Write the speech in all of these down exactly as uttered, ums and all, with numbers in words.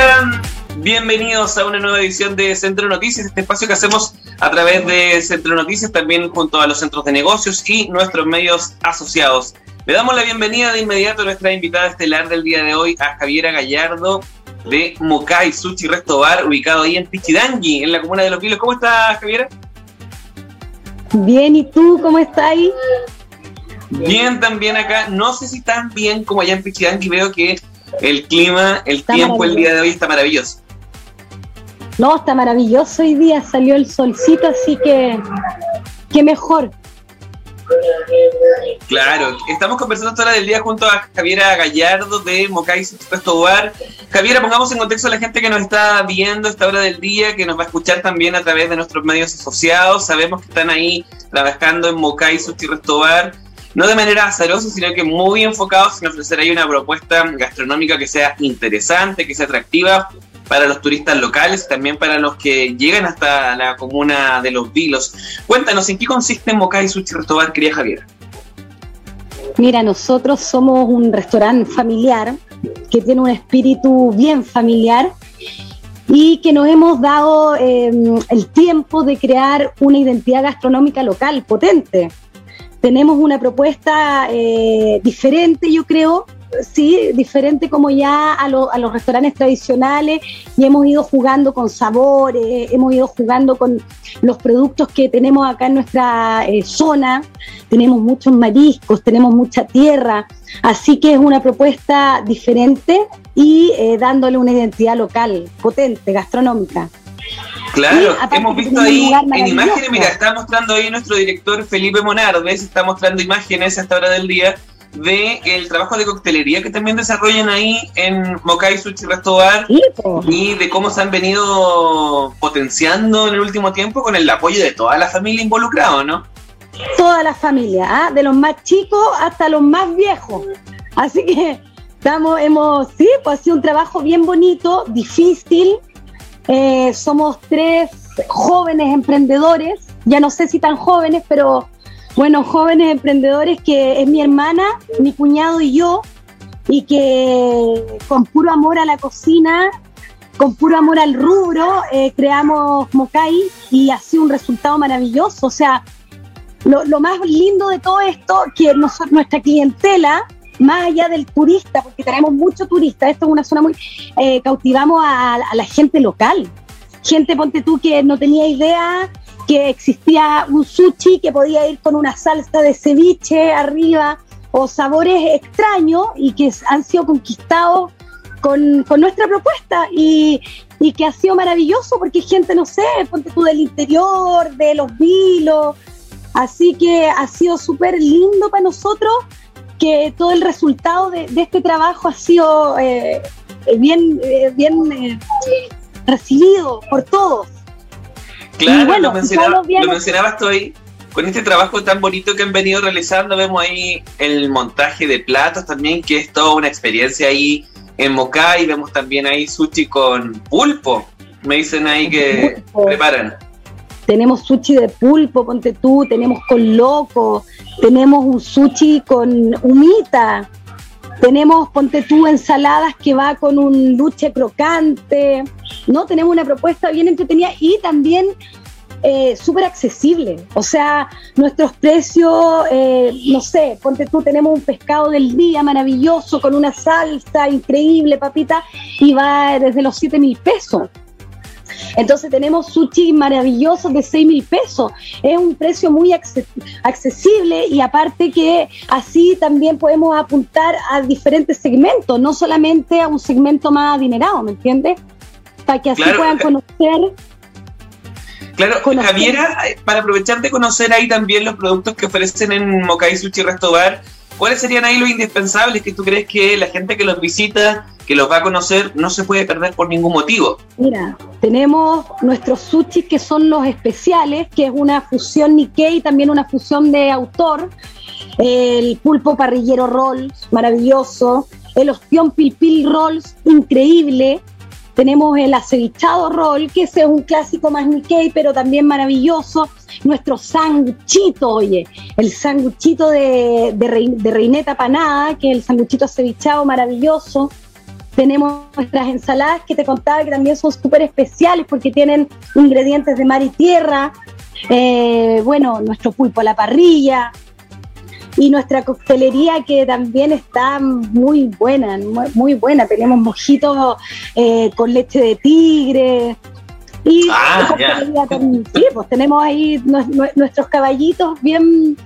Hola, bienvenidos a una nueva edición de Centro Noticias, este espacio que hacemos a través de Centro Noticias, también junto a los centros de negocios y nuestros medios asociados. Le damos la bienvenida de inmediato a nuestra invitada estelar del día de hoy, a Javiera Gallardo, de Mokai Sushi Restobar, ubicado ahí en Pichidangui, en la comuna de Los Vilos. ¿Cómo estás, Javiera? Bien, ¿y tú cómo estás ahí? Bien, también acá. No sé si tan bien como allá en Pichidangui, veo que el clima, el está tiempo, el día de hoy está maravilloso. No, está maravilloso hoy día, salió el solcito, así que qué mejor. Claro, estamos conversando toda la del día junto a Javiera Gallardo de Mokai Sushi Restobar. Javiera, pongamos en contexto a la gente que nos está viendo a esta hora del día, que nos va a escuchar también a través de nuestros medios asociados. Sabemos que están ahí trabajando en Mokai Sushi Restobar, no de manera azarosa, sino que muy enfocados en ofrecer ahí una propuesta gastronómica que sea interesante, que sea atractiva para los turistas locales y también para los que llegan hasta la comuna de Los Vilos. Cuéntanos, ¿en qué consiste Mokai Sushi Restobar, querida Javiera? Mira, nosotros somos un restaurante familiar que tiene un espíritu bien familiar y que nos hemos dado eh, el tiempo de crear una identidad gastronómica local potente. Tenemos una propuesta eh, diferente, yo creo, sí, diferente como ya a, lo, a los restaurantes tradicionales, y hemos ido jugando con sabores, hemos ido jugando con los productos que tenemos acá en nuestra eh, zona. Tenemos muchos mariscos, tenemos mucha tierra, así que es una propuesta diferente y eh, dándole una identidad local, potente, gastronómica. Claro, hemos visto ahí en imágenes, mira, está mostrando ahí nuestro director Felipe Monard, ¿ves? Está mostrando imágenes a esta hora del día de el trabajo de coctelería que también desarrollan ahí en Mokai Sushi Restobar y de cómo se han venido potenciando en el último tiempo con el apoyo de toda la familia involucrada, ¿no? Toda la familia, ¿eh? De los más chicos hasta los más viejos. Así que estamos, hemos, sí, pues ha sido un trabajo bien bonito, difícil. Eh, somos tres jóvenes emprendedores, ya no sé si tan jóvenes, pero bueno, jóvenes emprendedores, que es mi hermana, mi cuñado y yo, y que con puro amor a la cocina, con puro amor al rubro, eh, creamos Mokai y ha sido un resultado maravilloso. O sea, lo, lo más lindo de todo esto, que nos, nuestra clientela, más allá del turista, porque tenemos mucho turista, esto es una zona muy... Eh, cautivamos a, a la gente local, gente, ponte tú, que no tenía idea que existía un sushi, que podía ir con una salsa de ceviche arriba, o sabores extraños, y que han sido conquistados con, con nuestra propuesta, y, y que ha sido maravilloso, porque gente, no sé, ponte tú, del interior, de Los Vilos, así que ha sido súper lindo para nosotros, que todo el resultado de, de este trabajo ha sido eh, bien, eh, bien eh, recibido por todos. Claro, bueno, lo, mencionaba, lo mencionabas tú ahí, con este trabajo tan bonito que han venido realizando. Vemos ahí el montaje de platos también, que es toda una experiencia ahí en Mokai. Vemos también ahí sushi con pulpo, me dicen ahí que pulpo preparan. Tenemos sushi de pulpo, ponte tú, tenemos con loco, tenemos un sushi con humita, tenemos, ponte tú, ensaladas que va con un luche crocante, ¿no? Tenemos una propuesta bien entretenida y también eh, súper accesible. O sea, nuestros precios, eh, no sé, ponte tú, tenemos un pescado del día maravilloso con una salsa increíble, papita, y va desde los siete mil pesos. Entonces tenemos sushi maravillosos de seis mil pesos, es un precio muy accesible, y aparte que así también podemos apuntar a diferentes segmentos, no solamente a un segmento más adinerado, ¿me entiendes? Para que así claro, puedan conocer. Claro, conocer. Javiera, para aprovechar de conocer ahí también los productos que ofrecen en Mokai Sushi Restobar, ¿cuáles serían ahí los indispensables que tú crees que la gente que los visita, que los va a conocer, no se puede perder por ningún motivo? Mira, tenemos nuestros sushis que son los especiales, que es una fusión Nikkei, también una fusión de autor, el pulpo parrillero rolls, maravilloso, el ostión pilpil rolls, increíble, tenemos el acevichado roll, que ese es un clásico más Nikkei, pero también maravilloso. Nuestro sanguchito, oye, el sanguchito de, de, de reineta panada, que es el sanguchito acevichado maravilloso. Tenemos nuestras ensaladas que te contaba que también son súper especiales porque tienen ingredientes de mar y tierra. Eh, bueno, nuestro pulpo a la parrilla y nuestra coctelería que también está muy buena, muy buena. Tenemos mojitos eh, con leche de tigre y ah, coctelería yeah. también. Sí, pues tenemos ahí nuestros caballitos bien...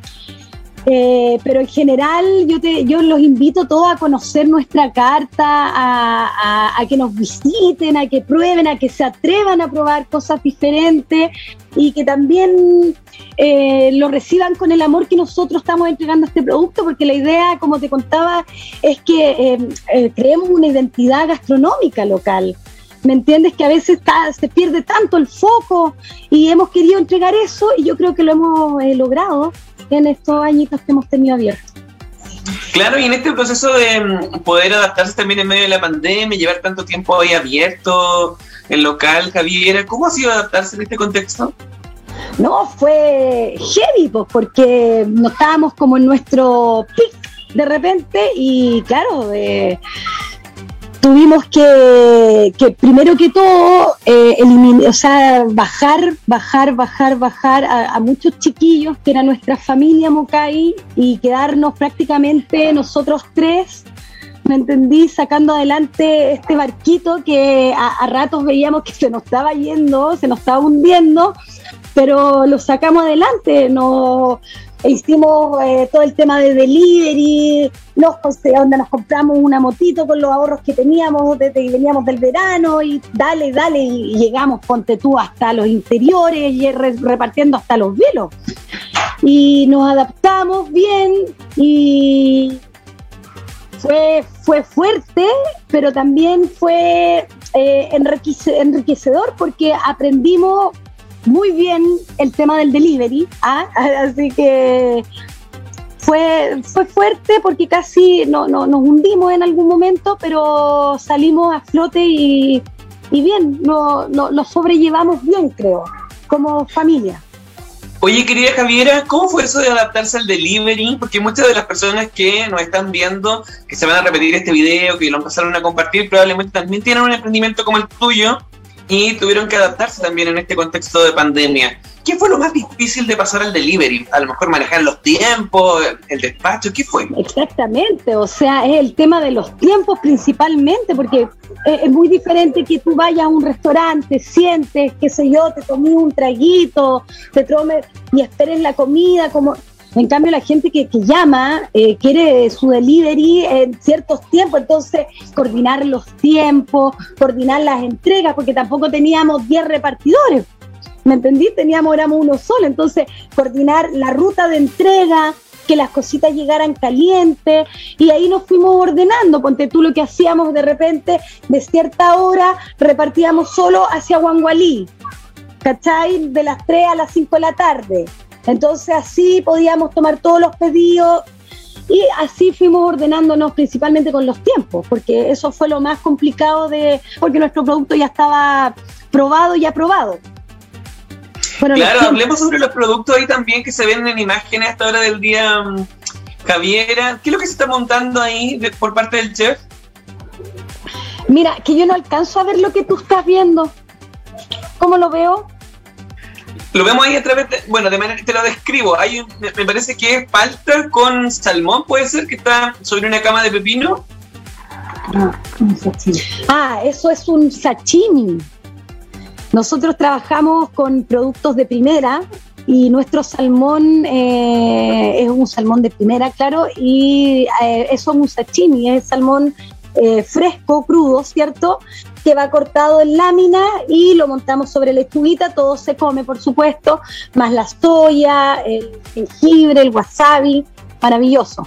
Eh, pero en general yo te, yo los invito todos a conocer nuestra carta, a, a, a que nos visiten, a que prueben, a que se atrevan a probar cosas diferentes y que también eh, lo reciban con el amor que nosotros estamos entregando a este producto, porque la idea, como te contaba, es que eh, eh, creemos una identidad gastronómica local. ¿Me entiendes? Que a veces ta, se pierde tanto el foco y hemos querido entregar eso y yo creo que lo hemos eh, logrado en estos añitos que hemos tenido abiertos. Claro, y en este proceso de poder adaptarse también en medio de la pandemia, llevar tanto tiempo ahí abierto, el local, Javiera, ¿cómo ha sido adaptarse en este contexto? No, fue heavy, pues, porque no estábamos como en nuestro pic de repente y claro, eh, tuvimos que, que primero que todo eh, eliminar, o sea, bajar, bajar, bajar, bajar a, a muchos chiquillos que era nuestra familia Mokai y quedarnos prácticamente nosotros tres, ¿me entendí? Sacando adelante este barquito que a, a ratos veíamos que se nos estaba yendo, se nos estaba hundiendo, pero lo sacamos adelante, no... E hicimos eh, todo el tema de delivery, nos, onda, nos compramos una motito con los ahorros que teníamos desde que veníamos del verano y dale, dale, y llegamos, ponte tú, hasta los interiores y re, repartiendo hasta Los Vilos. Y nos adaptamos bien y fue, fue fuerte, pero también fue eh, enriquece, enriquecedor porque aprendimos muy bien el tema del delivery, ¿ah? Así que fue, fue fuerte porque casi no, no, nos hundimos en algún momento, pero salimos a flote y, y bien, lo, lo, lo sobrellevamos bien, creo, como familia. Oye, querida Javiera, ¿cómo fue eso de adaptarse al delivery? Porque muchas de las personas que nos están viendo, que se van a repetir este video, que lo empezaron a compartir, probablemente también tienen un emprendimiento como el tuyo, y tuvieron que adaptarse también en este contexto de pandemia. ¿Qué fue lo más difícil de pasar al delivery? A lo mejor manejar los tiempos, el despacho, ¿qué fue? Exactamente, o sea, es el tema de los tiempos principalmente, porque es muy diferente que tú vayas a un restaurante, sientes, qué sé yo, te tomes un traguito, te tomes y esperes la comida, como... En cambio, la gente que, que llama eh, quiere su delivery en ciertos tiempos, entonces coordinar los tiempos, coordinar las entregas, porque tampoco teníamos diez repartidores, ¿me entendí? Teníamos, éramos uno solo, entonces coordinar la ruta de entrega, que las cositas llegaran calientes, y ahí nos fuimos ordenando, ponte tú lo que hacíamos de repente, de cierta hora repartíamos solo hacia Huangualí, ¿cachai? De las tres a las cinco de la tarde. Entonces así podíamos tomar todos los pedidos y así fuimos ordenándonos principalmente con los tiempos, porque eso fue lo más complicado de, porque nuestro producto ya estaba probado y aprobado. Bueno, claro, hablemos sobre los productos ahí también que se ven en imágenes a esta hora del día, Javiera. ¿Qué es lo que se está montando ahí de, por parte del chef? Mira, que yo no alcanzo a ver lo que tú estás viendo. ¿Cómo lo veo? Lo vemos ahí a través de, bueno, de manera que te lo describo. Hay un, me, me parece que es palta con salmón, puede ser, que está sobre una cama de pepino. Ah, un sashimi. Ah, eso es un sashimi. Nosotros trabajamos con productos de primera y nuestro salmón eh, es un salmón de primera, claro, y eh, eso es un sashimi, es salmón eh, fresco, crudo, ¿cierto?, que va cortado en láminas y lo montamos sobre lechuguita, todo se come por supuesto, más la soya, el jengibre, el wasabi, maravilloso.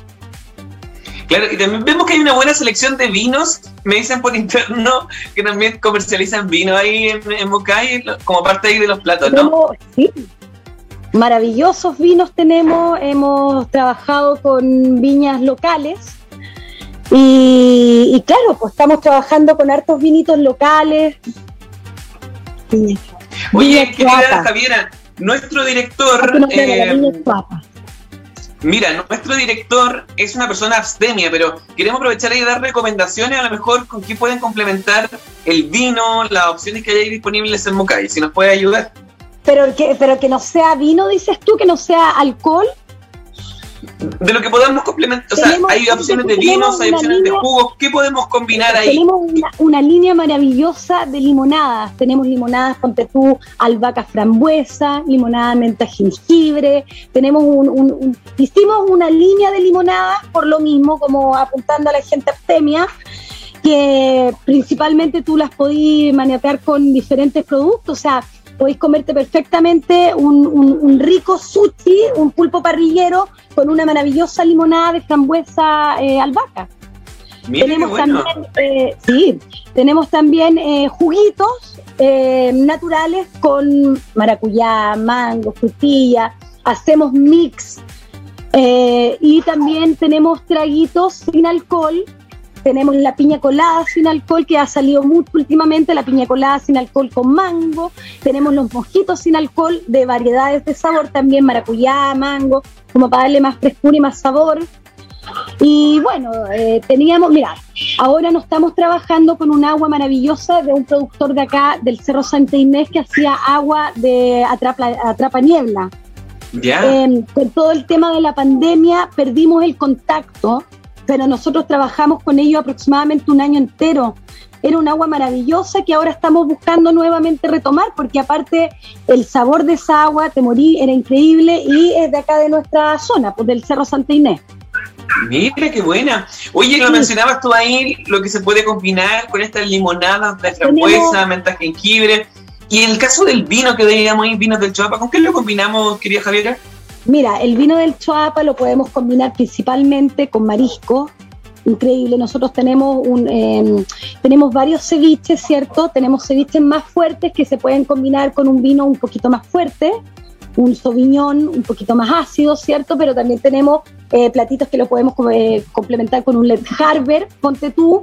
Claro, y también vemos que hay una buena selección de vinos, me dicen por interno que también comercializan vino ahí en, en Mokai, como parte ahí de los platos, ¿no? Pero, sí, maravillosos vinos tenemos, hemos trabajado con viñas locales, Y, y claro, pues estamos trabajando con hartos vinitos locales. Viña, Oye, Viña querida Choapa. Javiera, nuestro director... No, eh, la Viña Choapa. Mira, nuestro director es una persona abstemia, pero queremos aprovechar y dar recomendaciones, a lo mejor con qué pueden complementar el vino, las opciones que hay disponibles en Mokai, si nos puede ayudar. Pero que, pero que no sea vino, dices tú, que no sea alcohol. De lo que podamos complementar, o sea, hay opciones de vinos, hay opciones línea, de jugos, ¿qué podemos combinar ahí? Tenemos una, una línea maravillosa de limonadas, tenemos limonadas con tetú, albahaca frambuesa, limonada menta jengibre, tenemos un, un, un, hicimos una línea de limonadas por lo mismo, como apuntando a la gente abstemia, que principalmente tú las podís maniapear con diferentes productos, o sea, podéis comerte perfectamente un, un, un rico sushi, un pulpo parrillero con una maravillosa limonada de frambuesa eh, albahaca. Mira, tenemos, qué bueno. también, eh, sí, tenemos también eh, juguitos eh, naturales con maracuyá, mango, frutilla, hacemos mix eh, y también tenemos traguitos sin alcohol. Tenemos la piña colada sin alcohol, que ha salido mucho últimamente, la piña colada sin alcohol con mango. Tenemos los mojitos sin alcohol de variedades de sabor también, maracuyá, mango, como para darle más frescura y más sabor. Y bueno, eh, teníamos, mirá, ahora nos estamos trabajando con un agua maravillosa de un productor de acá, del Cerro Santa Inés, que hacía agua de atrapa, atrapa niebla. Yeah. Eh, con todo el tema de la pandemia perdimos el contacto, pero nosotros trabajamos con ellos aproximadamente un año entero. Era un agua maravillosa que ahora estamos buscando nuevamente retomar, porque aparte el sabor de esa agua, te morí, era increíble, y es de acá de nuestra zona, pues del Cerro Santa Inés. Mira, qué buena. Oye, lo sí. mencionabas tú ahí, lo que se puede combinar con estas limonadas de frambuesa, menta jengibre. Y en el caso del vino que veíamos ahí, vinos del Choapa, ¿con qué lo combinamos, querida Javiera? Mira, el vino del Choapa lo podemos combinar principalmente con marisco, increíble. Nosotros tenemos un, eh, tenemos varios ceviches, ¿cierto? Tenemos ceviches más fuertes que se pueden combinar con un vino un poquito más fuerte, un sauvignon un poquito más ácido, ¿cierto? Pero también tenemos eh, platitos que lo podemos eh, complementar con un Led Harbour, ponte tú.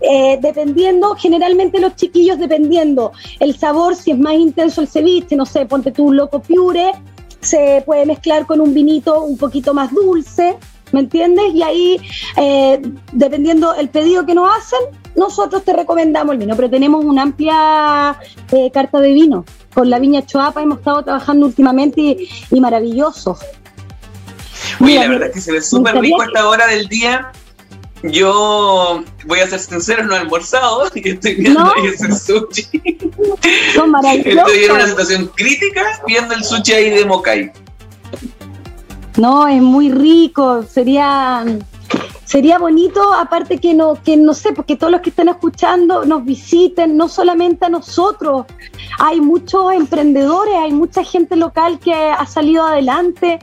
Eh, dependiendo, generalmente los chiquillos, dependiendo el sabor, si es más intenso el ceviche, no sé, ponte tú un loco piure, se puede mezclar con un vinito un poquito más dulce, ¿me entiendes? Y ahí, eh, dependiendo el pedido que nos hacen, nosotros te recomendamos el vino, pero tenemos una amplia eh, carta de vino. Con la Viña Choapa hemos estado trabajando últimamente y, y maravilloso. Oye, mira, la verdad es que se ve súper rico a esta hora del día. Yo voy a ser sincero, no he almorzado y estoy viendo ¿No? ahí ese sushi. Son estoy en una situación crítica viendo el sushi ahí de Mokai. No, es muy rico, sería sería bonito, aparte que no, que no sé, porque todos los que están escuchando nos visiten, no solamente a nosotros. Hay muchos emprendedores, hay mucha gente local que ha salido adelante.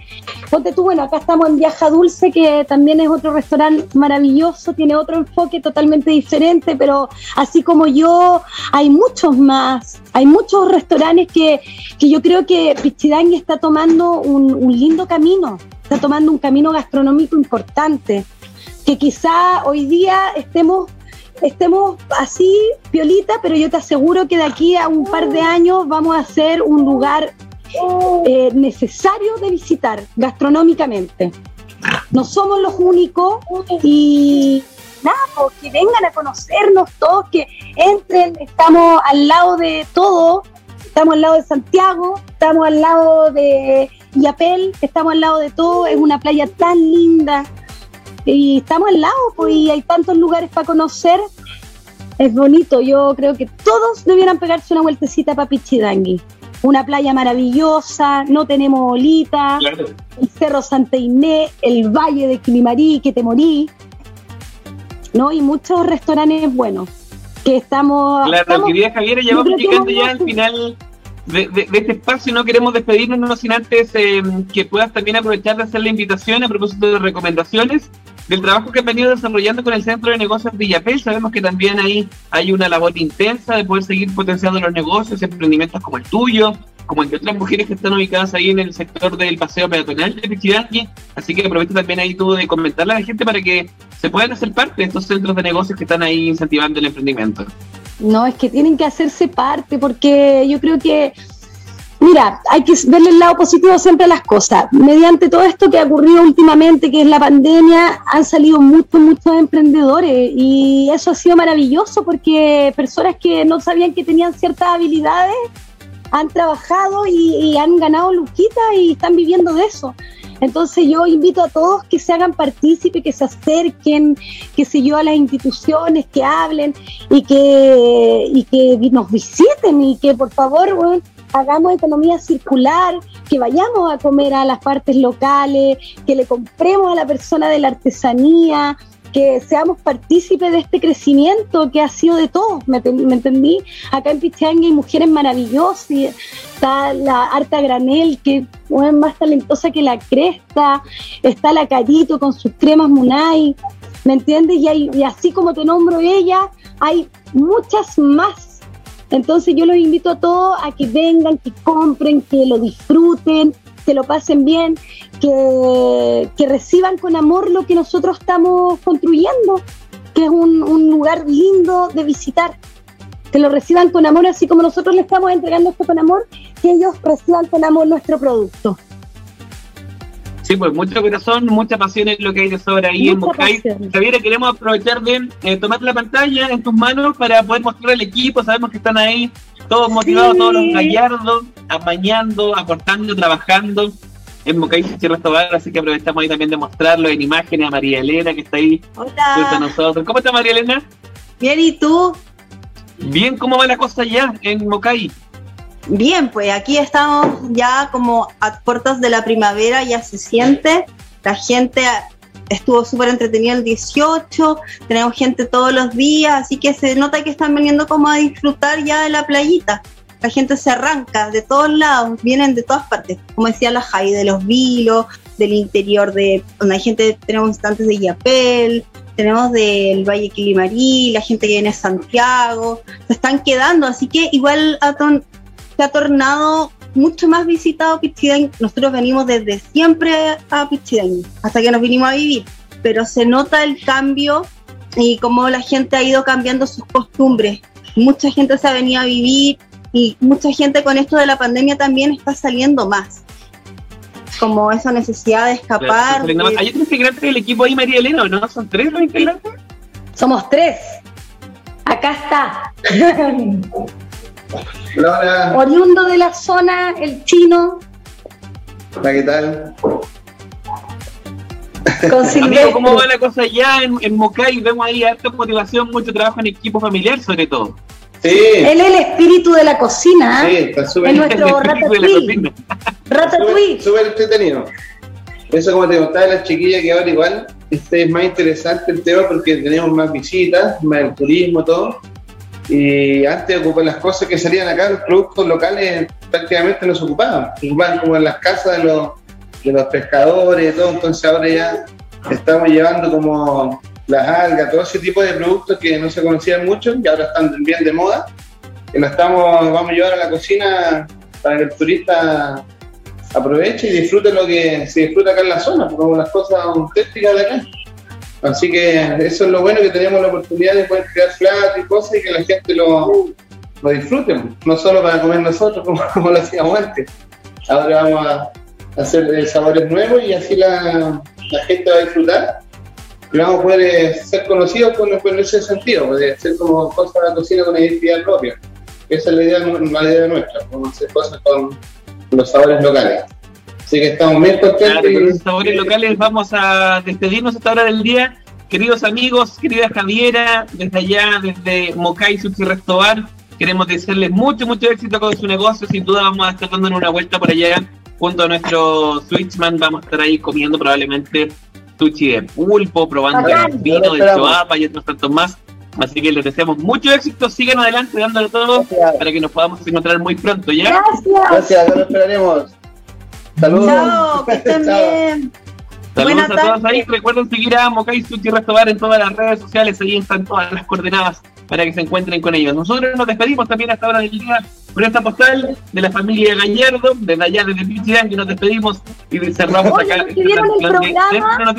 Ponte tú, bueno, acá estamos en Viaja Dulce, que también es otro restaurante maravilloso, tiene otro enfoque totalmente diferente, pero así como yo, hay muchos más. Hay muchos restaurantes que, que yo creo que Pichidangui está tomando un, un lindo camino, está tomando un camino gastronómico importante, que quizá hoy día estemos... estemos así, piolita, pero yo te aseguro que de aquí a un par de años vamos a ser un lugar eh, necesario de visitar gastronómicamente. No somos los únicos y nada, pues, que vengan a conocernos todos, que entren, estamos al lado de todo, estamos al lado de Santiago, estamos al lado de Yapel, estamos al lado de todo, es una playa tan linda. Y estamos al lado, pues, y hay tantos lugares para conocer. Es bonito, yo creo que todos debieran pegarse una vueltecita para Pichidangui. Una playa maravillosa, no tenemos olita, claro. El Cerro Santa Inés, el Valle de Quilimarí, que te morí, ¿no? Y muchos restaurantes buenos que estamos... Claro, estamos, querida Javiera, ya vamos llegando ya al final de, de, de este espacio, y no queremos despedirnos, no sin antes eh, que puedas también aprovechar de hacer la invitación a propósito de recomendaciones del trabajo que han venido desarrollando con el Centro de Negocios de Yapel. Sabemos que también ahí hay una labor intensa de poder seguir potenciando los negocios, emprendimientos como el tuyo, como el de otras mujeres que están ubicadas ahí en el sector del paseo peatonal de Pichidangui. Así que aprovecho también ahí tú de comentarle a la gente para que se puedan hacer parte de estos centros de negocios que están ahí incentivando el emprendimiento. No, es que tienen que hacerse parte, porque yo creo que Mira, hay que verle el lado positivo siempre a las cosas. Mediante todo esto que ha ocurrido últimamente, que es la pandemia, han salido muchos, muchos emprendedores y eso ha sido maravilloso porque personas que no sabían que tenían ciertas habilidades han trabajado y, y han ganado luquitas y están viviendo de eso. Entonces yo invito a todos que se hagan partícipe, que se acerquen, que se yo a las instituciones, que hablen y que, y que nos visiten y que por favor, bueno, hagamos economía circular, que vayamos a comer a las partes locales, que le compremos a la persona de la artesanía, que seamos partícipes de este crecimiento que ha sido de todos, ¿me, ¿me entendí? Acá en Pichidangui hay mujeres maravillosas, está la Arta Granel, que es más talentosa que la cresta, está la Carito con sus cremas Munay, ¿me entiendes? Y, hay, y así como te nombro ella, hay muchas más. Entonces yo los invito a todos a que vengan, que compren, que lo disfruten, que lo pasen bien, que, que reciban con amor lo que nosotros estamos construyendo, que es un, un lugar lindo de visitar, que lo reciban con amor, así como nosotros les estamos entregando esto con amor, que ellos reciban con amor nuestro producto. Sí, pues mucho corazón, mucha pasión es lo que hay de sobra ahí mucha en Mokai. Javiera, queremos aprovechar de eh, tomar la pantalla en tus manos para poder mostrar al equipo. Sabemos que están ahí todos motivados, sí. Todos los gallardos, amañando, aportando, trabajando en Mokai Sushi Restobar. Así que aprovechamos ahí también de mostrarlo en imágenes a María Elena, que está ahí junto a nosotros. ¿Cómo está María Elena? Bien, ¿y tú? Bien, ¿cómo va la cosa allá en Mokai? Bien, pues aquí estamos ya como a puertas de la primavera, ya se siente, la gente estuvo súper entretenida el dieciocho, tenemos gente todos los días, así que se nota que están viniendo como a disfrutar ya de la playita, la gente se arranca de todos lados, vienen de todas partes, como decía la Jai, de Los Vilos, del interior, de donde hay gente, tenemos estantes de Yapel, tenemos del Valle Quilimarí, la gente que viene de Santiago, se están quedando, así que igual a ton se ha tornado mucho más visitado Pichidangui. Nosotros venimos desde siempre a Pichidangui, hasta que nos vinimos a vivir, pero se nota el cambio y cómo la gente ha ido cambiando sus costumbres. Mucha gente se ha venido a vivir y mucha gente con esto de la pandemia también está saliendo más. Como esa necesidad de escapar. Claro, de... ¿Hay otros integrantes del equipo ahí, María Elena, o no? ¿Son tres los integrantes? Somos tres. Acá está. Hola, hola. Oriundo de la zona, el chino. Hola, ¿qué tal? Con Silvestre. Amigo, ¿cómo va la cosa allá en, en Mokai? Vemos ahí harta motivación, mucho trabajo en equipo familiar, sobre todo. Sí. Él es el espíritu de la cocina. Sí, está súper. Es nuestro ratatouille. Ratatouille. Súper entretenido. Eso, como te contaba la chiquilla, que ahora igual este es más interesante el tema porque tenemos más visitas, más el turismo, todo. Y antes ocupaban las cosas que salían acá, los productos locales prácticamente los ocupaban, ocupaban como en las casas de los, de los pescadores y todo, entonces ahora ya estamos llevando como las algas, todo ese tipo de productos que no se conocían mucho y ahora están bien de moda, y lo estamos, vamos a llevar a la cocina para que el turista aproveche y disfrute lo que se disfruta acá en la zona, como las cosas auténticas de acá. Así que eso es lo bueno, que tenemos la oportunidad de poder crear platos y cosas y que la gente lo, lo disfrute, no solo para comer nosotros como, como lo hacíamos antes. Ahora vamos a hacer sabores nuevos y así la, la gente va a disfrutar y vamos a poder ser conocidos en ese sentido, poder hacer como cosas de la cocina con identidad propia. Esa es la idea, la idea nuestra, hacer cosas con los sabores locales. Así que estamos muy contentos. Claro, con los sabores locales vamos a despedirnos a esta hora del día. Queridos amigos, querida Javiera, desde allá, desde Mokai Sushi Restobar, queremos desearles mucho, mucho éxito con su negocio. Sin duda vamos a estar dando una vuelta por allá junto a nuestro switchman. Vamos a estar ahí comiendo probablemente sushi de pulpo, probando el vino de Choapa y otros tantos más. Así que les deseamos mucho éxito, sigan adelante dándole todo. Gracias. Para que nos podamos encontrar muy pronto, ¿ya? Gracias. Gracias, lo esperaremos. Saludos. Chao, que estén bien. Saludos Buena a tarde. Todos ahí. Recuerden seguir a Mokai Sushi Restobar en todas las redes sociales. Ahí están todas las coordenadas para que se encuentren con ellos. Nosotros nos despedimos también hasta ahora del día con esta postal de la familia Gallardo, desde allá, desde Pichidangui, que nos despedimos y cerramos. Oye, acá. Los que vieron el programa,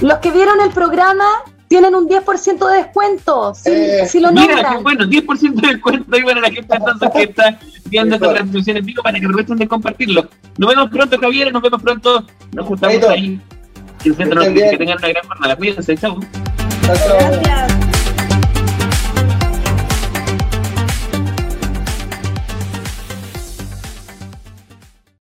los que vieron el programa, tienen un diez por ciento de descuento. Si, eh, si lo nombran. Mira, qué bueno, diez por ciento de descuento. Y bueno, la gente entonces que está viendo estas transmisiones vivo para que aprovechen de compartirlo. Nos vemos pronto, Javiera, nos vemos pronto. Nos juntamos ahí. Que el Centro Noticias, que tengan una gran jornada. Cuídense, chau. Gracias.